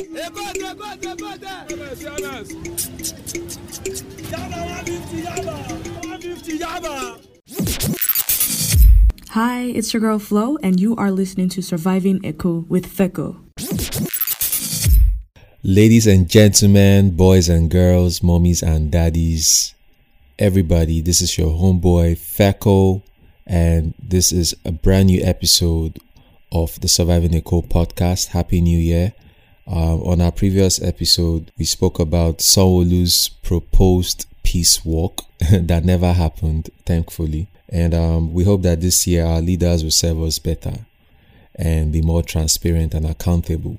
Hi, it's your girl Flo, and you are listening to Surviving Eko with Feko. Ladies and gentlemen, boys and girls, mommies and daddies, everybody, this is your homeboy Feko, and this is a brand new episode of the Surviving Eko podcast. Happy New Year. On our previous episode, we spoke about Saolu's proposed peace walk that never happened, thankfully. And we hope that this year our leaders will serve us better and be more transparent and accountable.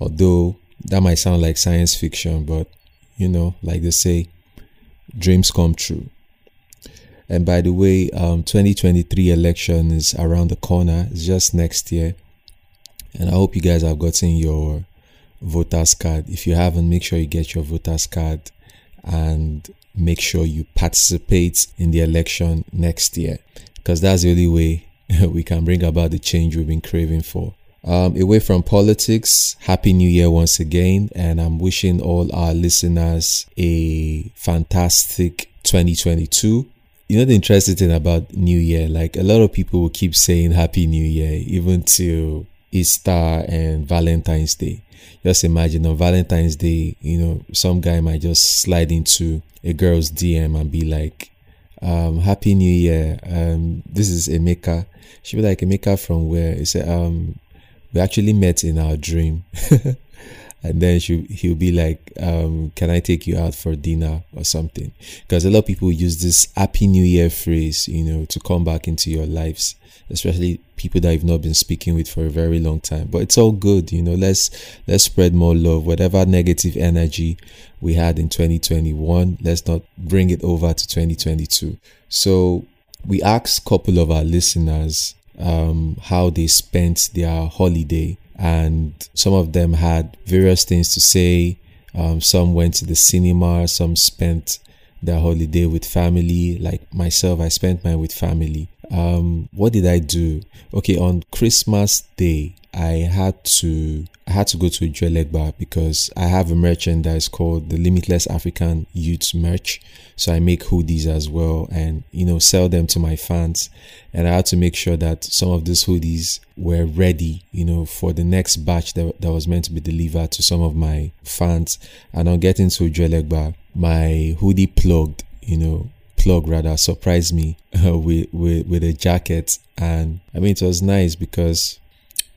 Although that might sound like science fiction, but you know, like they say, dreams come true. And by the way, 2023 election is around the corner. It's just next year. And I hope you guys have gotten your voter's card. If you haven't, make sure you get your voter's card and make sure you participate in the election next year, because that's the only way we can bring about the change we've been craving for. Away from politics, Happy New Year once again, and I'm wishing all our listeners a fantastic 2022. You know the interesting thing about New Year, like a lot of people will keep saying Happy New Year even till Easter and Valentine's Day. Just imagine on Valentine's Day, you know, some guy might just slide into a girl's DM and be like, Happy New Year. This is Emeka. She'll be like, Emeka from where? He said, we actually met in our dream. And then he'll be like, can I take you out for dinner or something? Because a lot of people use this Happy New Year phrase, you know, to come back into your lives, especially people that you've not been speaking with for a very long time. But it's all good, you know. Let's spread more love. Whatever negative energy we had in 2021, let's not bring it over to 2022. So we asked a couple of our listeners how they spent their holiday, and some of them had various things to say. Some went to the cinema, some spent their holiday with family. Like myself, I spent mine with family. What did I do? Okay, on Christmas Day, I had to go to Jelegba because I have a merchandise called the Limitless African Youth Merch. So I make hoodies as well, and you know, sell them to my fans. And I had to make sure that some of these hoodies were ready, you know, for the next batch that was meant to be delivered to some of my fans. And on getting to Jelegba, my hoodie plug surprised me with a jacket. And I mean, it was nice because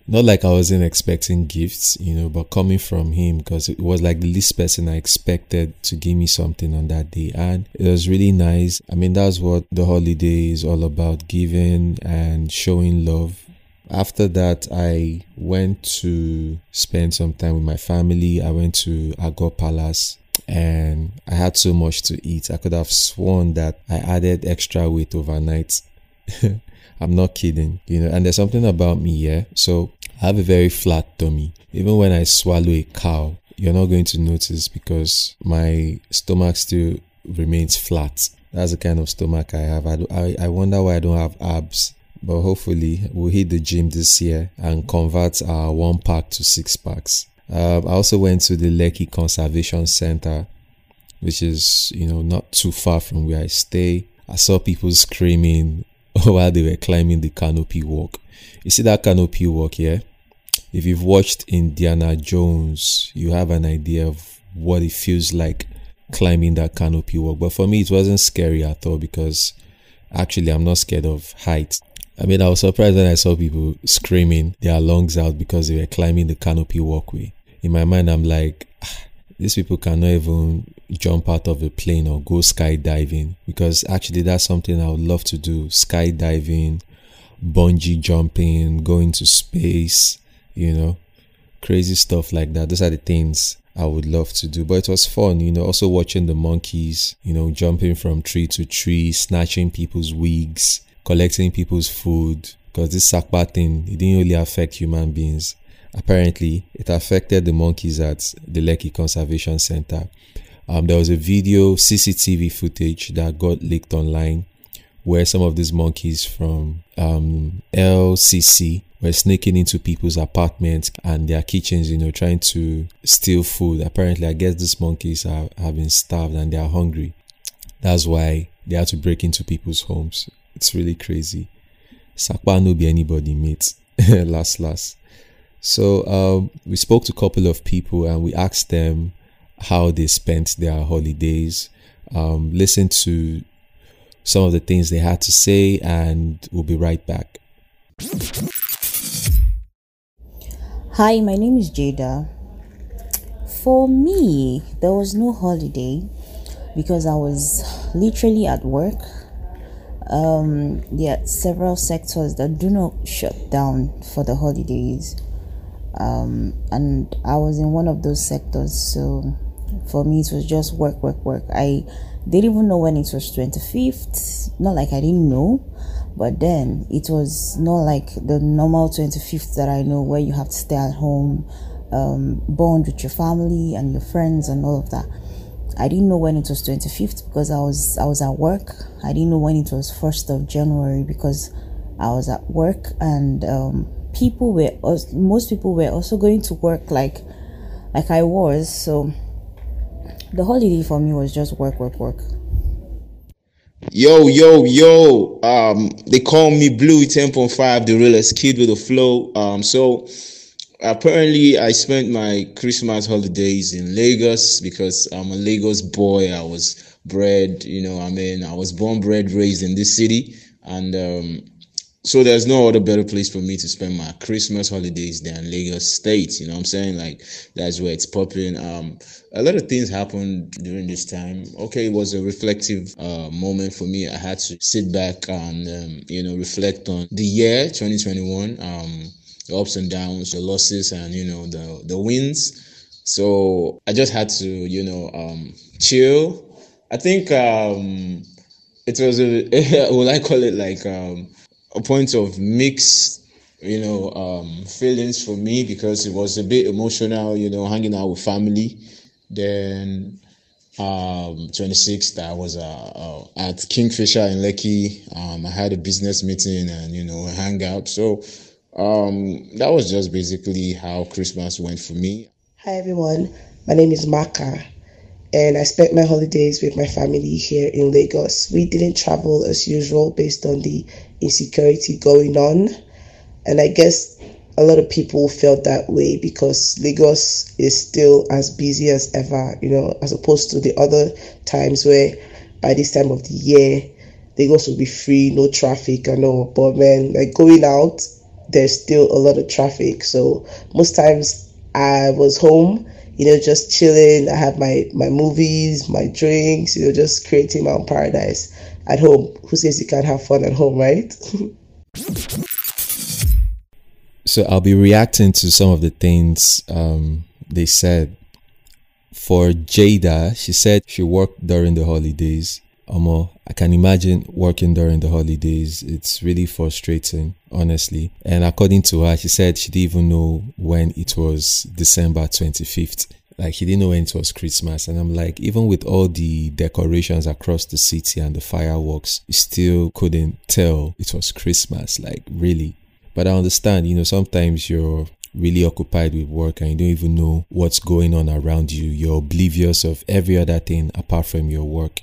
not like I wasn't expecting gifts, you know, but coming from him, because it was like the least person I expected to give me something on that day. And it was really nice. I mean, that's what the holiday is all about, giving and showing love. After that, I went to spend some time with my family. I went to Agor Palace. And I had so much to eat. I could have sworn that I added extra weight overnight. I'm not kidding, you know. And there's something about me, yeah. So I have a very flat tummy. Even when I swallow a cow, you're not going to notice because my stomach still remains flat. That's the kind of stomach I have. I wonder why I don't have abs. But hopefully we'll hit the gym this year and convert our 1-pack to 6-packs. I also went to the Lekki Conservation Center, which is, you know, not too far from where I stay. I saw people screaming while they were climbing the canopy walk. You see that canopy walk here? If you've watched Indiana Jones, you have an idea of what it feels like climbing that canopy walk. But for me, it wasn't scary at all because actually I'm not scared of heights. I mean, I was surprised when I saw people screaming their lungs out because they were climbing the canopy walkway. In my mind, I'm like, these people cannot even jump out of a plane or go skydiving, because actually that's something I would love to do. Skydiving, bungee jumping, going to space, you know, crazy stuff like that. Those are the things I would love to do. But it was fun, you know, also watching the monkeys, you know, jumping from tree to tree, snatching people's wigs, collecting people's food. Because this Sakpat thing, it didn't only affect human beings. Apparently, it affected the monkeys at the Lekki Conservation Center. There was a video, CCTV footage that got leaked online where some of these monkeys from LCC were sneaking into people's apartments and their kitchens, you know, trying to steal food. Apparently, I guess these monkeys have been starved and they are hungry. That's why they had to break into people's homes. It's really crazy. Sakpa no be anybody, mate. last. So we spoke to a couple of people and we asked them how they spent their holidays. Listened to some of the things they had to say, and we'll be right back. Hi, my name is Jada. For me, there was no holiday because I was literally at work. There are several sectors that do not shut down for the holidays, and I was in one of those sectors. So for me, it was just work. I didn't even know when it was 25th. Not like I didn't know, but then it was not like the normal 25th that I know, where you have to stay at home, bond with your family and your friends and all of that. I didn't know when it was 25th because I was at work. I didn't know when it was 1st of January because I was at work, and most people were also going to work like I was. So the holiday for me was just work. Yo. They call me Blue 10.5, the realest kid with a flow. So apparently I spent my Christmas holidays in Lagos because I'm a Lagos boy. I was bred, I was born, bred, raised in this city. And so there's no other better place for me to spend my Christmas holidays than Lagos State. You know what I'm saying? Like, that's where it's popping. A lot of things happened during this time. Okay, it was a reflective moment for me. I had to sit back and, reflect on the year 2021, the ups and downs, the losses, and, the wins. So I just had to, chill. I think it was a point of mixed, feelings for me because it was a bit emotional, hanging out with family. Then, 26th, I was at Kingfisher in Leckie. I had a business meeting and, a hangout. So that was just basically how Christmas went for me. Hi, everyone. My name is Maka, and I spent my holidays with my family here in Lagos. We didn't travel as usual based on the insecurity going on, and I guess a lot of people felt that way because Lagos is still as busy as ever, as opposed to the other times where by this time of the year Lagos will be free, no traffic and all. But man, like going out, there's still a lot of traffic. So most times I was home, just chilling. I had my movies, my drinks, just creating my own paradise at home. Who says you can't have fun at home, right? So I'll be reacting to some of the things they said. For Jada, she said she worked during the holidays. I can imagine working during the holidays. It's really frustrating, honestly. And according to her, she said she didn't even know when it was December 25th. Like, she didn't know when it was Christmas. And I'm like, even with all the decorations across the city and the fireworks, you still couldn't tell it was Christmas. Like, really? But I understand, sometimes you're really occupied with work and you don't even know what's going on around you. You're oblivious of every other thing apart from your work.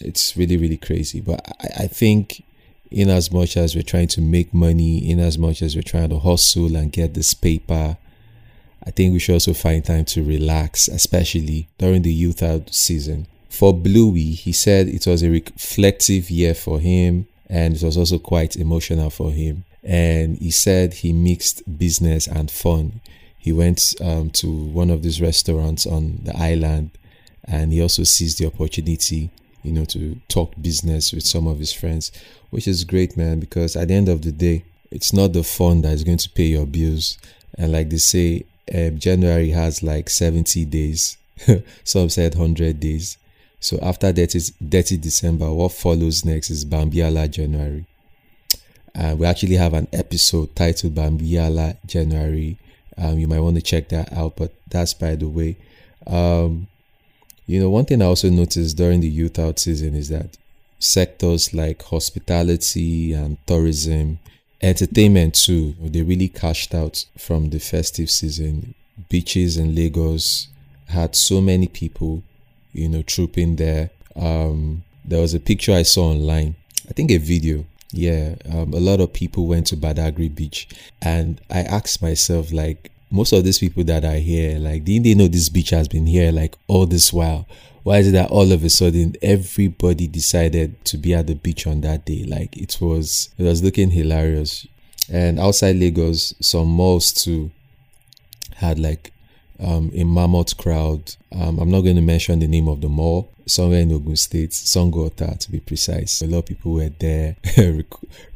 It's really, really crazy. But I think in as much as we're trying to make money, in as much as we're trying to hustle and get this paper, I think we should also find time to relax, especially during the youth out season. For Bluey, he said it was a reflective year for him, and it was also quite emotional for him. And he said he mixed business and fun. He went to one of these restaurants on the island, and he also seized the opportunity, to talk business with some of his friends, which is great, man, because at the end of the day, it's not the fun that is going to pay your bills. And like they say, January has like 70 days. Some said 100 days. So after that is Dirty December, what follows next is Bambiala January. We actually have an episode titled Bambiala January. You might want to check that out, but that's by the way. One thing I also noticed during the youth out season is that sectors like hospitality and tourism, Entertainment too, they really cashed out from the festive season. Beaches in Lagos had so many people, you know, trooping there. There was a picture I saw online, I think a video. Yeah, a lot of people went to Badagry Beach, and I asked myself, like, most of these people that are here, like, didn't they know this beach has been here like all this while? Why is it that all of a sudden everybody decided to be at the beach on that day? Like, it was looking hilarious. And outside Lagos, some malls too had like a mammoth crowd. I'm not going to mention the name of the mall, somewhere in Ogun State, Songota to be precise. A lot of people were there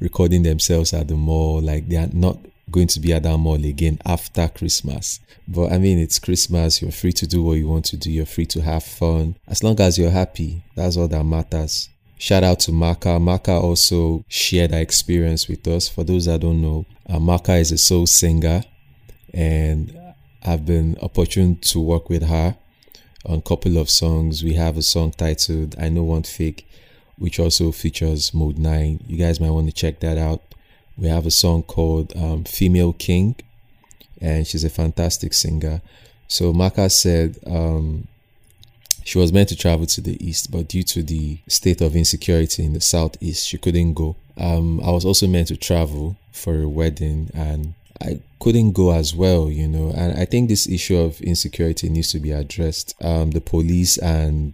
recording themselves at the mall, like they are not going to be at that mall again after Christmas. But I mean, it's Christmas, you're free to do what you want to do, you're free to have fun as long as you're happy. That's all that matters. Shout out to Maka. Maka also shared her experience with us. For those that don't know, Maka is a soul singer, and I've been opportune to work with her on a couple of songs. We have a song titled I Know Want Fake, which also features Mode 9. You guys might want to check that out. We have a song called Female King, and she's a fantastic singer. So Maka said she was meant to travel to the East, but due to the state of insecurity in the Southeast, she couldn't go. I was also meant to travel for a wedding, and I couldn't go as well, you know. And I think this issue of insecurity needs to be addressed. The police and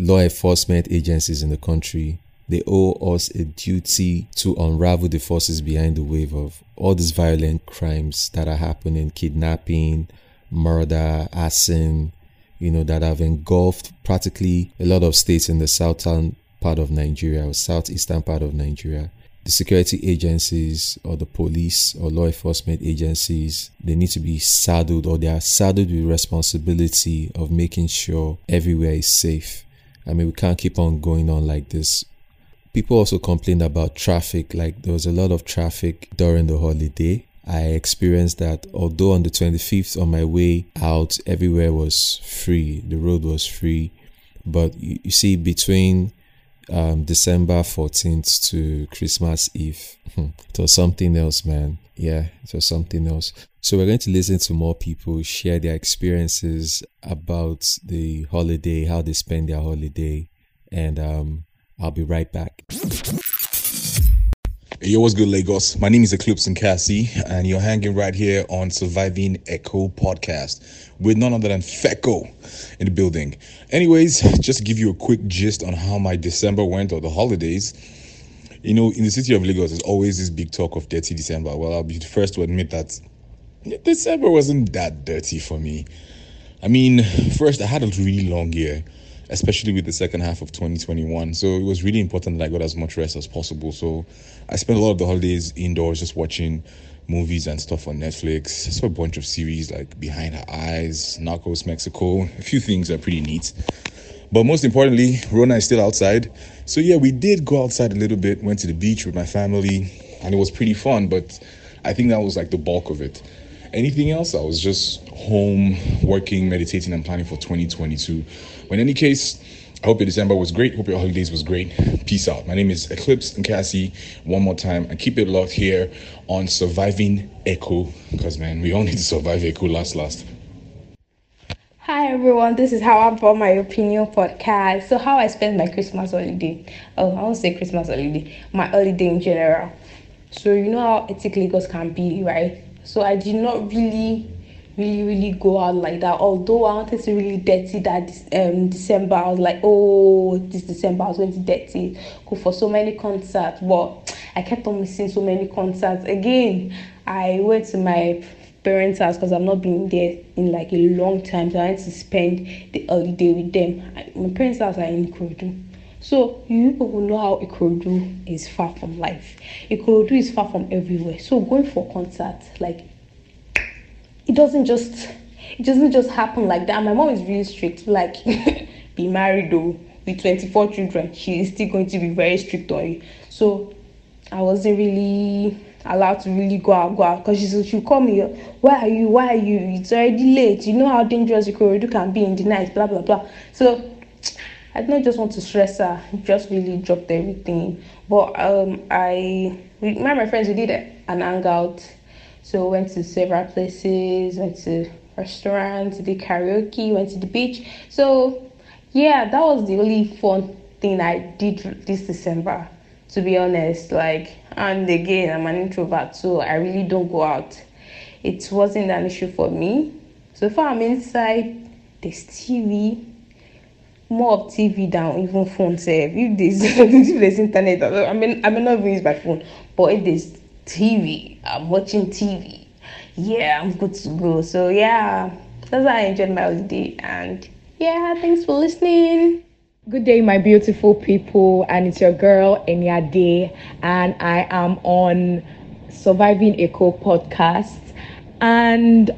law enforcement agencies in the country, they owe us a duty to unravel the forces behind the wave of all these violent crimes that are happening, kidnapping, murder, arson, you know, that have engulfed practically a lot of states in the southern part of Nigeria or southeastern part of Nigeria. The security agencies or the police or law enforcement agencies, they need to be saddled, or they are saddled with responsibility of making sure everywhere is safe. I mean, we can't keep on going on like this. People also complained about traffic. Like, there was a lot of traffic during the holiday. I experienced that. Although on the 25th, on my way out, everywhere was free. The road was free. But you see, between December 14th to Christmas Eve, it was something else, man. Yeah, it was something else. So we're going to listen to more people share their experiences about the holiday, how they spend their holiday, and I'll be right back. Hey, yo, what's good, Lagos? My name is Eclipse and Kasi, and you're hanging right here on Surviving Eko podcast with none other than Feko in the building. Anyways, just to give you a quick gist on how my December went, or the holidays. You know, in the city of Lagos, there's always this big talk of dirty December. Well, I'll be the first to admit that December wasn't that dirty for me. I mean, first, I had a really long year, especially with the second half of 2021. So it was really important that I got as much rest as possible. So I spent a lot of the holidays indoors just watching movies and stuff on Netflix. I saw a bunch of series like Behind Her Eyes, Narcos Mexico. A few things are pretty neat. But most importantly, Rona is still outside. So yeah, we did go outside a little bit, went to the beach with my family, and it was pretty fun. But I think that was like the bulk of it. Anything else, I was just home, working, meditating, and planning for 2022. But in any case, I hope your December was great. Hope your holidays was great. Peace out. My name is Eclipse and Cassie one more time. And keep it locked here on Surviving Eko, because, man, we all need to survive Eko last. Hi, everyone. This is How I Bought My Opinion podcast. So how I spent my Christmas holiday. Oh, I won't say Christmas holiday. My holiday in general. So you know how hectic Lagos can be, right? So I did not really go out like that. Although I wanted to really dirty that December. I was like, oh, this December I was going to dirty, go for so many concerts. But I kept on missing so many concerts. Again, I went to my parents' house because I've not been there in like a long time. So I had to spend the holiday with them. My parents' house are in Ikorodu. So you people know how Ikorodu is far from life. Ikorodu is far from everywhere. So going for concerts, like, it doesn't just happen like that. My mom is really strict. Like, be married though with 24 children, she is still going to be very strict on you. So I wasn't really allowed to really go out because she'll call me, why are you, it's already late, you know how dangerous Ikorodu can be in the night, blah blah blah. So I did not just want to stress her, just really dropped everything. But my friends, we did an hangout. So went to several places, went to restaurants, did karaoke, went to the beach. So yeah, that was the only fun thing I did this December, to be honest. Like, and again, I'm an introvert, so I really don't go out. It wasn't an issue for me. So far, I'm inside. There's TV, more of TV than even phone. Save if there's internet. I mean not even use my phone, but if there's TV, I'm watching TV. Yeah, I'm good to go. So yeah, that's how I enjoyed my holiday. And yeah, thanks for listening. Good day, my beautiful people, and it's your girl Enyade, and I am on Surviving Eko podcast. And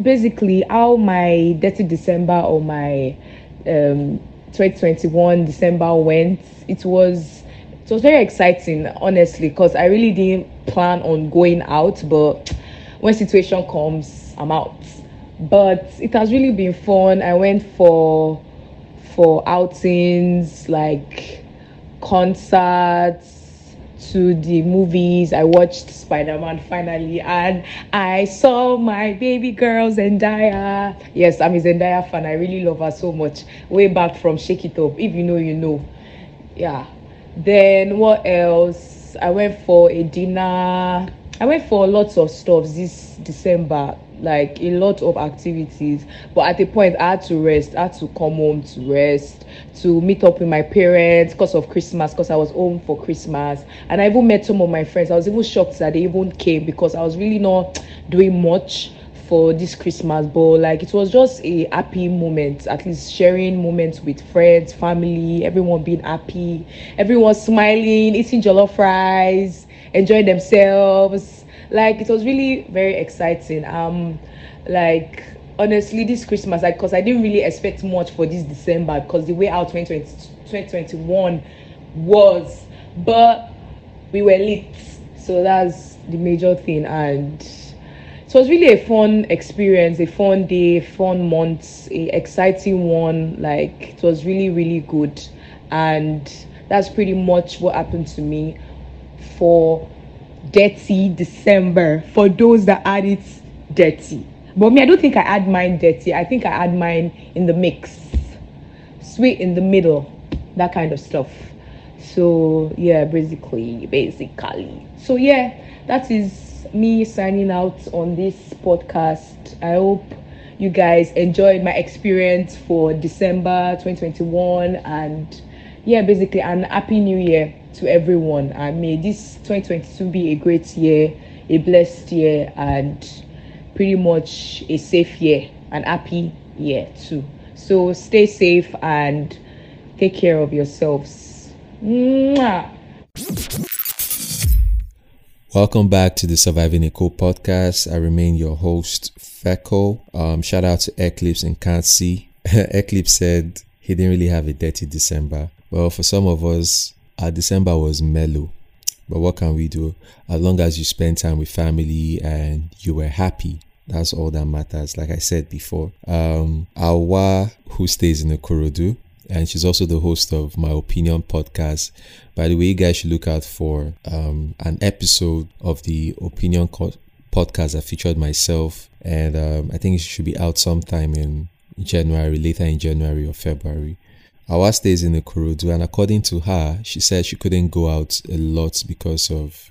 basically, how my dirty December or my 2021 December went, it was very exciting, honestly, because I really didn't plan on going out, but when situation comes, I'm out. But it has really been fun. I went for outings, like concerts, to the movies. I watched Spider-Man finally, and I saw my baby girl Zendaya. Yes, I'm a Zendaya fan. I really love her so much, way back from Shake It Up. If you know, you know. Yeah. Then what else? I went for a dinner. I went for lots of stuff this December, like a lot of activities. But at a point, I had to rest. I had to come home to rest, to meet up with my parents because of Christmas, because I was home for Christmas. And I even met some of my friends. I was even shocked that they even came, because I was really not doing much for this Christmas. But like, it was just a happy moment, at least sharing moments with friends, family, everyone being happy, everyone smiling, eating jollof rice, enjoying themselves. Like, it was really very exciting. Like, honestly, this Christmas, like, because I didn't really expect much for this December, because the way out 2021 was, but we were lit. So that's the major thing. And so it was really a fun experience, a fun day, fun month, a exciting one. Like, it was really, really good. And that's pretty much what happened to me for dirty December, for those that had it dirty. But me, I don't think I had mine dirty. I think I had mine in the mix, sweet in the middle, that kind of stuff. So yeah, basically. So yeah, that is me signing out on this podcast. I hope you guys enjoyed my experience for December 2021. And yeah, basically, and happy new year to everyone. And may this 2022 be a great year, a blessed year, and pretty much a safe year and happy year too. So stay safe and take care of yourselves. Mwah! Welcome back to the Surviving Eko podcast. I remain your host, Feko. Shout out to Eclipse and Kasi. Eclipse said he didn't really have a dirty December. Well, for some of us, our December was mellow, but what can we do? As long as you spend time with family and you were happy, that's all that matters. Like I said before, Awa, who stays in Ikorodu, and she's also the host of My Opinion podcast. By the way, you guys should look out for an episode of the Opinion podcast that featured myself, and I think it should be out sometime in January, later in January or February. Awa stays in Ikorodu, and according to her, she said she couldn't go out a lot because of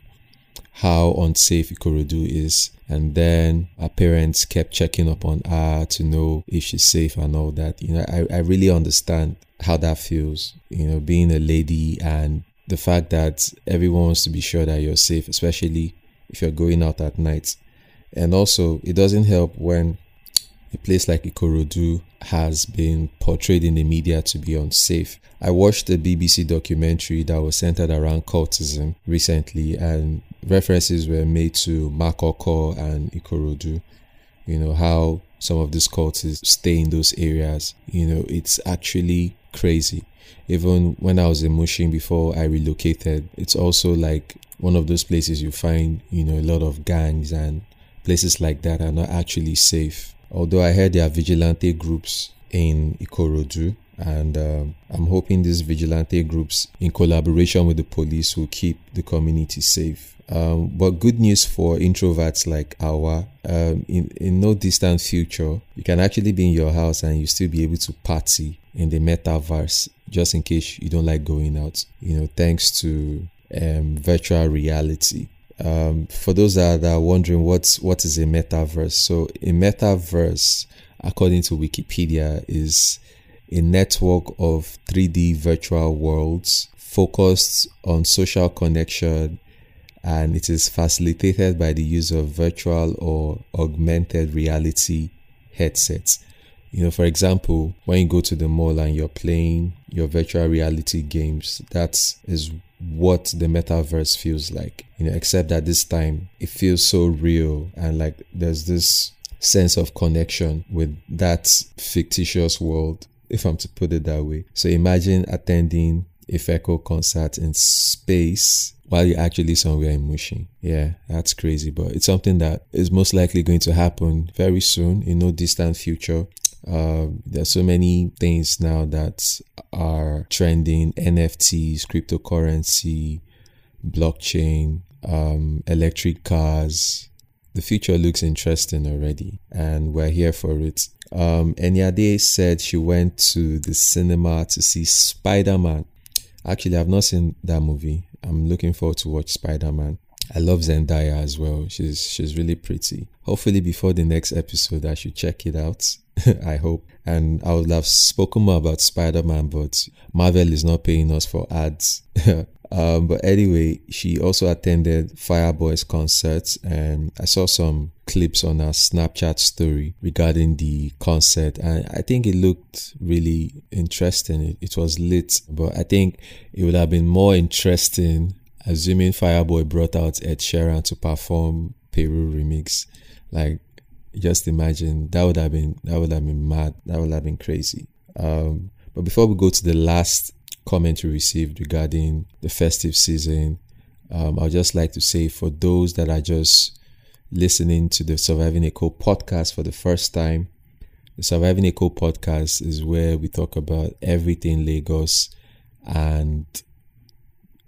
how unsafe Ikorodu is. And then her parents kept checking up on her to know if she's safe and all that. You know, I really understand how that feels, you know, being a lady, and the fact that everyone wants to be sure that you're safe, especially if you're going out at night. And also, it doesn't help when a place like Ikorodu has been portrayed in the media to be unsafe. I watched a BBC documentary that was centered around cultism recently, and references were made to Makoko and Ikorodu. You know, how some of these cultists stay in those areas. You know, it's actually crazy. Even when I was in Mushin before I relocated, it's also like one of those places you find, you know, a lot of gangs, and places like that are not actually safe. Although I heard there are vigilante groups in Ikorodu, And I'm hoping these vigilante groups, in collaboration with the police, will keep the community safe. But good news for introverts like Awa, in no distant future, you can actually be in your house and you still be able to party in the metaverse, just in case you don't like going out, thanks to virtual reality. For those that are wondering what is a metaverse, so a metaverse, according to Wikipedia, is a network of 3D virtual worlds focused on social connection, and it is facilitated by the use of virtual or augmented reality headsets. For example, when you go to the mall and you're playing your virtual reality games, that is what the metaverse feels like, except that this time it feels so real, and like there's this sense of connection with that fictitious world, if I'm to put it that way. So imagine attending a Feko concert in space while you're actually somewhere in Mushin. Yeah, that's crazy, but it's something that is most likely going to happen very soon, in no distant future. There are so many things now that are trending: NFTs, cryptocurrency, blockchain, electric cars. The future looks interesting already, and we're here for it. Enyade said she went to the cinema to see Spider-Man. Actually, I've not seen that movie. I'm looking forward to watch Spider-Man. I love Zendaya as well. She's really pretty. Hopefully before the next episode, I should check it out. I hope. And I would have spoken more about Spider-Man, but Marvel is not paying us for ads. But anyway, she also attended Fireboy's concert, and I saw some clips on her Snapchat story regarding the concert, and I think it looked really interesting. It was lit, but I think it would have been more interesting assuming Fireboy brought out Ed Sheeran to perform Peru remix. Like, just imagine, that would have been mad, that would have been crazy. But before we go to the last comment we received regarding the festive season, I'd just like to say, for those that are just listening to the Surviving Eko podcast for the first time, the Surviving Eko podcast is where we talk about everything Lagos, and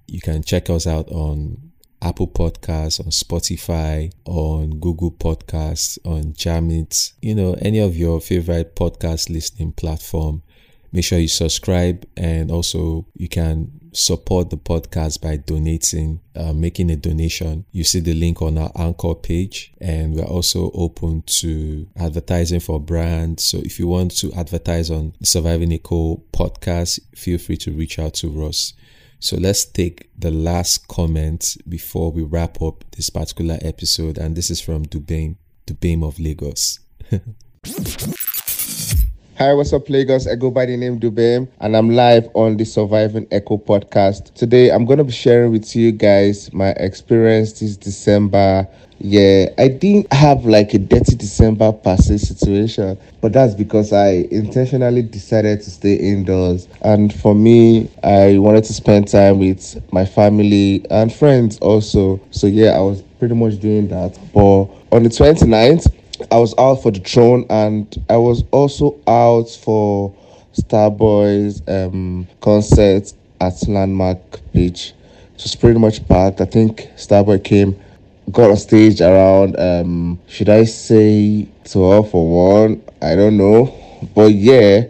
you can check us out on Apple Podcasts, on Spotify, on Google Podcasts, on Jamit, any of your favorite podcast listening platform. Make sure you subscribe, and also you can support the podcast by donating, making a donation. You see the link on our Anchor page, and we're also open to advertising for brands. So if you want to advertise on the Surviving Eko podcast, feel free to reach out to us. So let's take the last comment before we wrap up this particular episode. And this is from Dubem of Lagos. Hi, what's up, Lagos? I go by the name Dubem, and I'm live on the Surviving Eko podcast. Today, I'm going to be sharing with you guys my experience this December. Yeah, I didn't have like a dirty December per se situation, but that's because I intentionally decided to stay indoors. And for me, I wanted to spend time with my family and friends also. So yeah, I was pretty much doing that. But on the 29th, I was out for the throne, and I was also out for Starboy's concert at Landmark Beach. So it's pretty much packed. I think Starboy got on stage around, should I say 12 or 1? I don't know. But yeah,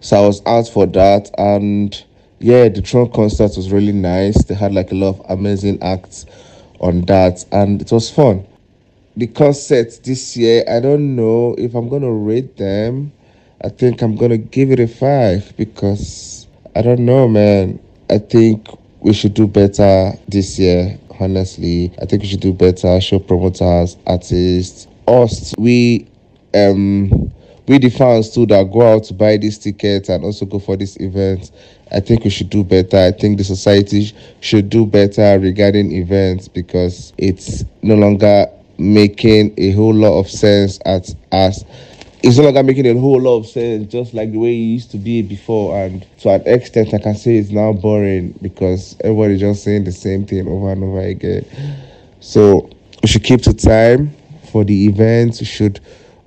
so I was out for that, and yeah, the throne concert was really nice. They had like a lot of amazing acts on that, and it was fun. The concerts this year, I don't know if I'm going to rate them. I think I'm going to give it a 5 because I don't know, man. I think we should do better this year, honestly. I think we should do better. Show promoters, artists, us. We the fans too that go out to buy these tickets and also go for this event. I think we should do better. I think the society should do better regarding events, because it's no longer making a whole lot of sense at us. It's not like I'm making a whole lot of sense, just like the way it used to be before. And to an extent, I can say it's now boring because everybody's just saying the same thing over and over again. So we should keep to time for the events. We should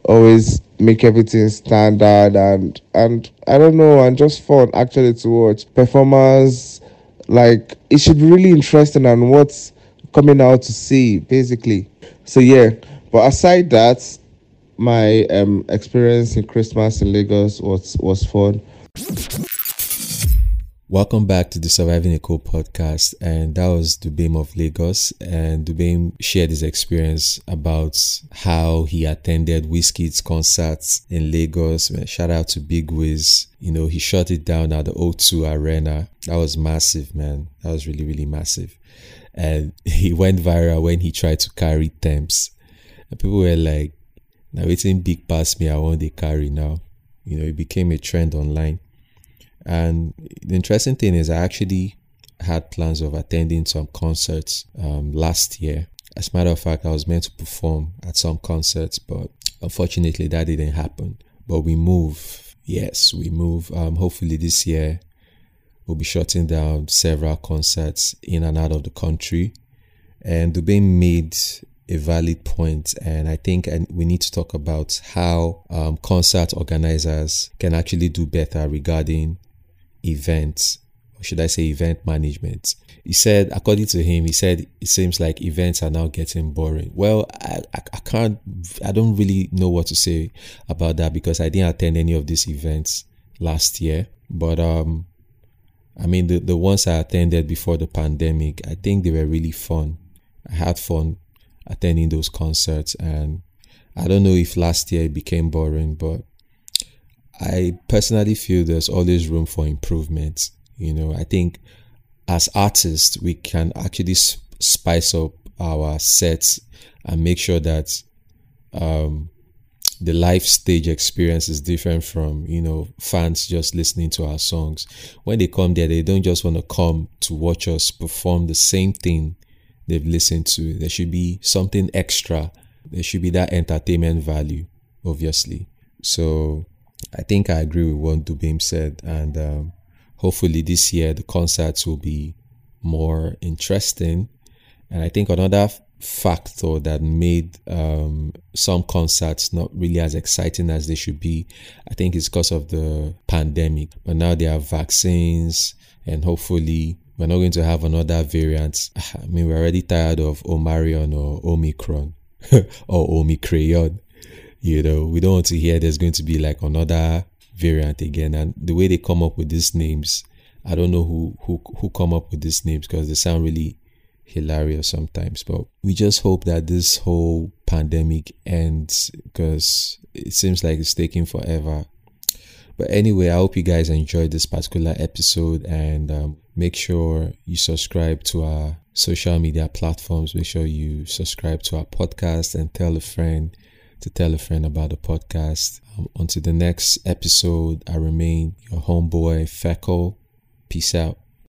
always make everything standard and I don't know, and just fun actually to watch. Performance, like, it should be really interesting and what's coming out to see basically. So yeah, but aside that, my experience in Christmas in Lagos was fun. Welcome back to the Surviving Eko podcast, and that was Dubem of Lagos, and Dubem shared his experience about how he attended Whiskey's concerts in Lagos. Man, shout out to Big Wiz. You know, he shut it down at the O2 Arena. That was massive, man. That was really, really massive. And he went viral when he tried to carry Temps. And people were like, now it's in big past me, I want to carry now. You know, it became a trend online. And the interesting thing is I actually had plans of attending some concerts last year. As a matter of fact, I was meant to perform at some concerts, but unfortunately that didn't happen. But we move. Yes, we move. Hopefully this year we'll be shutting down several concerts in and out of the country. And Dubem made a valid point, and I think we need to talk about how concert organizers can actually do better regarding events, or should I say event management. He said, according to him, it seems like events are now getting boring. Well, I don't really know what to say about that because I didn't attend any of these events last year. But I mean, the ones I attended before the pandemic, I think they were really fun. I had fun attending those concerts, and I don't know if last year it became boring, but I personally feel there's always room for improvement. You know, I think as artists, we can actually spice up our sets and make sure that the live stage experience is different from, you know, fans just listening to our songs. When they come there, they don't just want to come to watch us perform the same thing they've listened to. There should be something extra. There should be that entertainment value, obviously. So I think I agree with what Dubem said, and hopefully this year the concerts will be more interesting. And I think another factor that made some concerts not really as exciting as they should be, I think it's because of the pandemic. But now there are vaccines, and hopefully we're not going to have another variant. I mean, we're already tired of Omarion or Omicron or Omicrayon. You know, we don't want to hear there's going to be like another variant again. And the way they come up with these names, I don't know who come up with these names because they sound really hilarious sometimes. But we just hope that this whole pandemic ends because it seems like it's taking forever. But anyway, I hope you guys enjoyed this particular episode, and make sure you subscribe to our social media platforms. Make sure you subscribe to our podcast and tell a friend to tell a friend about the podcast. Until the next episode, I remain your homeboy Feko. Peace out.